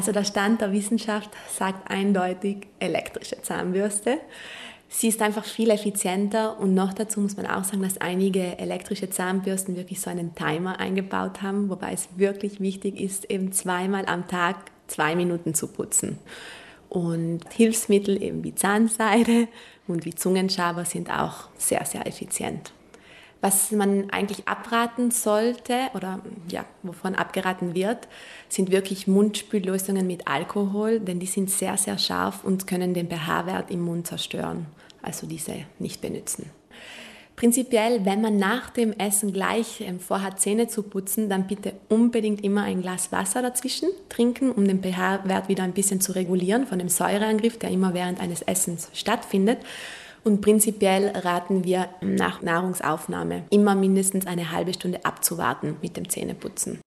Also der Stand der Wissenschaft sagt eindeutig elektrische Zahnbürste. Sie ist einfach viel effizienter und noch dazu muss man auch sagen, dass einige elektrische Zahnbürsten wirklich so einen Timer eingebaut haben, wobei es wirklich wichtig ist, eben zweimal am Tag 2 Minuten zu putzen. Und Hilfsmittel eben wie Zahnseide und wie Zungenschaber sind auch sehr, sehr effizient. Was man eigentlich abraten sollte oder ja, wovon abgeraten wird, sind wirklich Mundspüllösungen mit Alkohol, denn die sind sehr, sehr scharf und können den pH-Wert im Mund zerstören, also diese nicht benutzen. Prinzipiell, wenn man nach dem Essen gleich vorhat, Zähne zu putzen, dann bitte unbedingt immer ein Glas Wasser dazwischen trinken, um den pH-Wert wieder ein bisschen zu regulieren von dem Säureangriff, der immer während eines Essens stattfindet. Und prinzipiell raten wir nach Nahrungsaufnahme immer mindestens eine halbe Stunde abzuwarten mit dem Zähneputzen.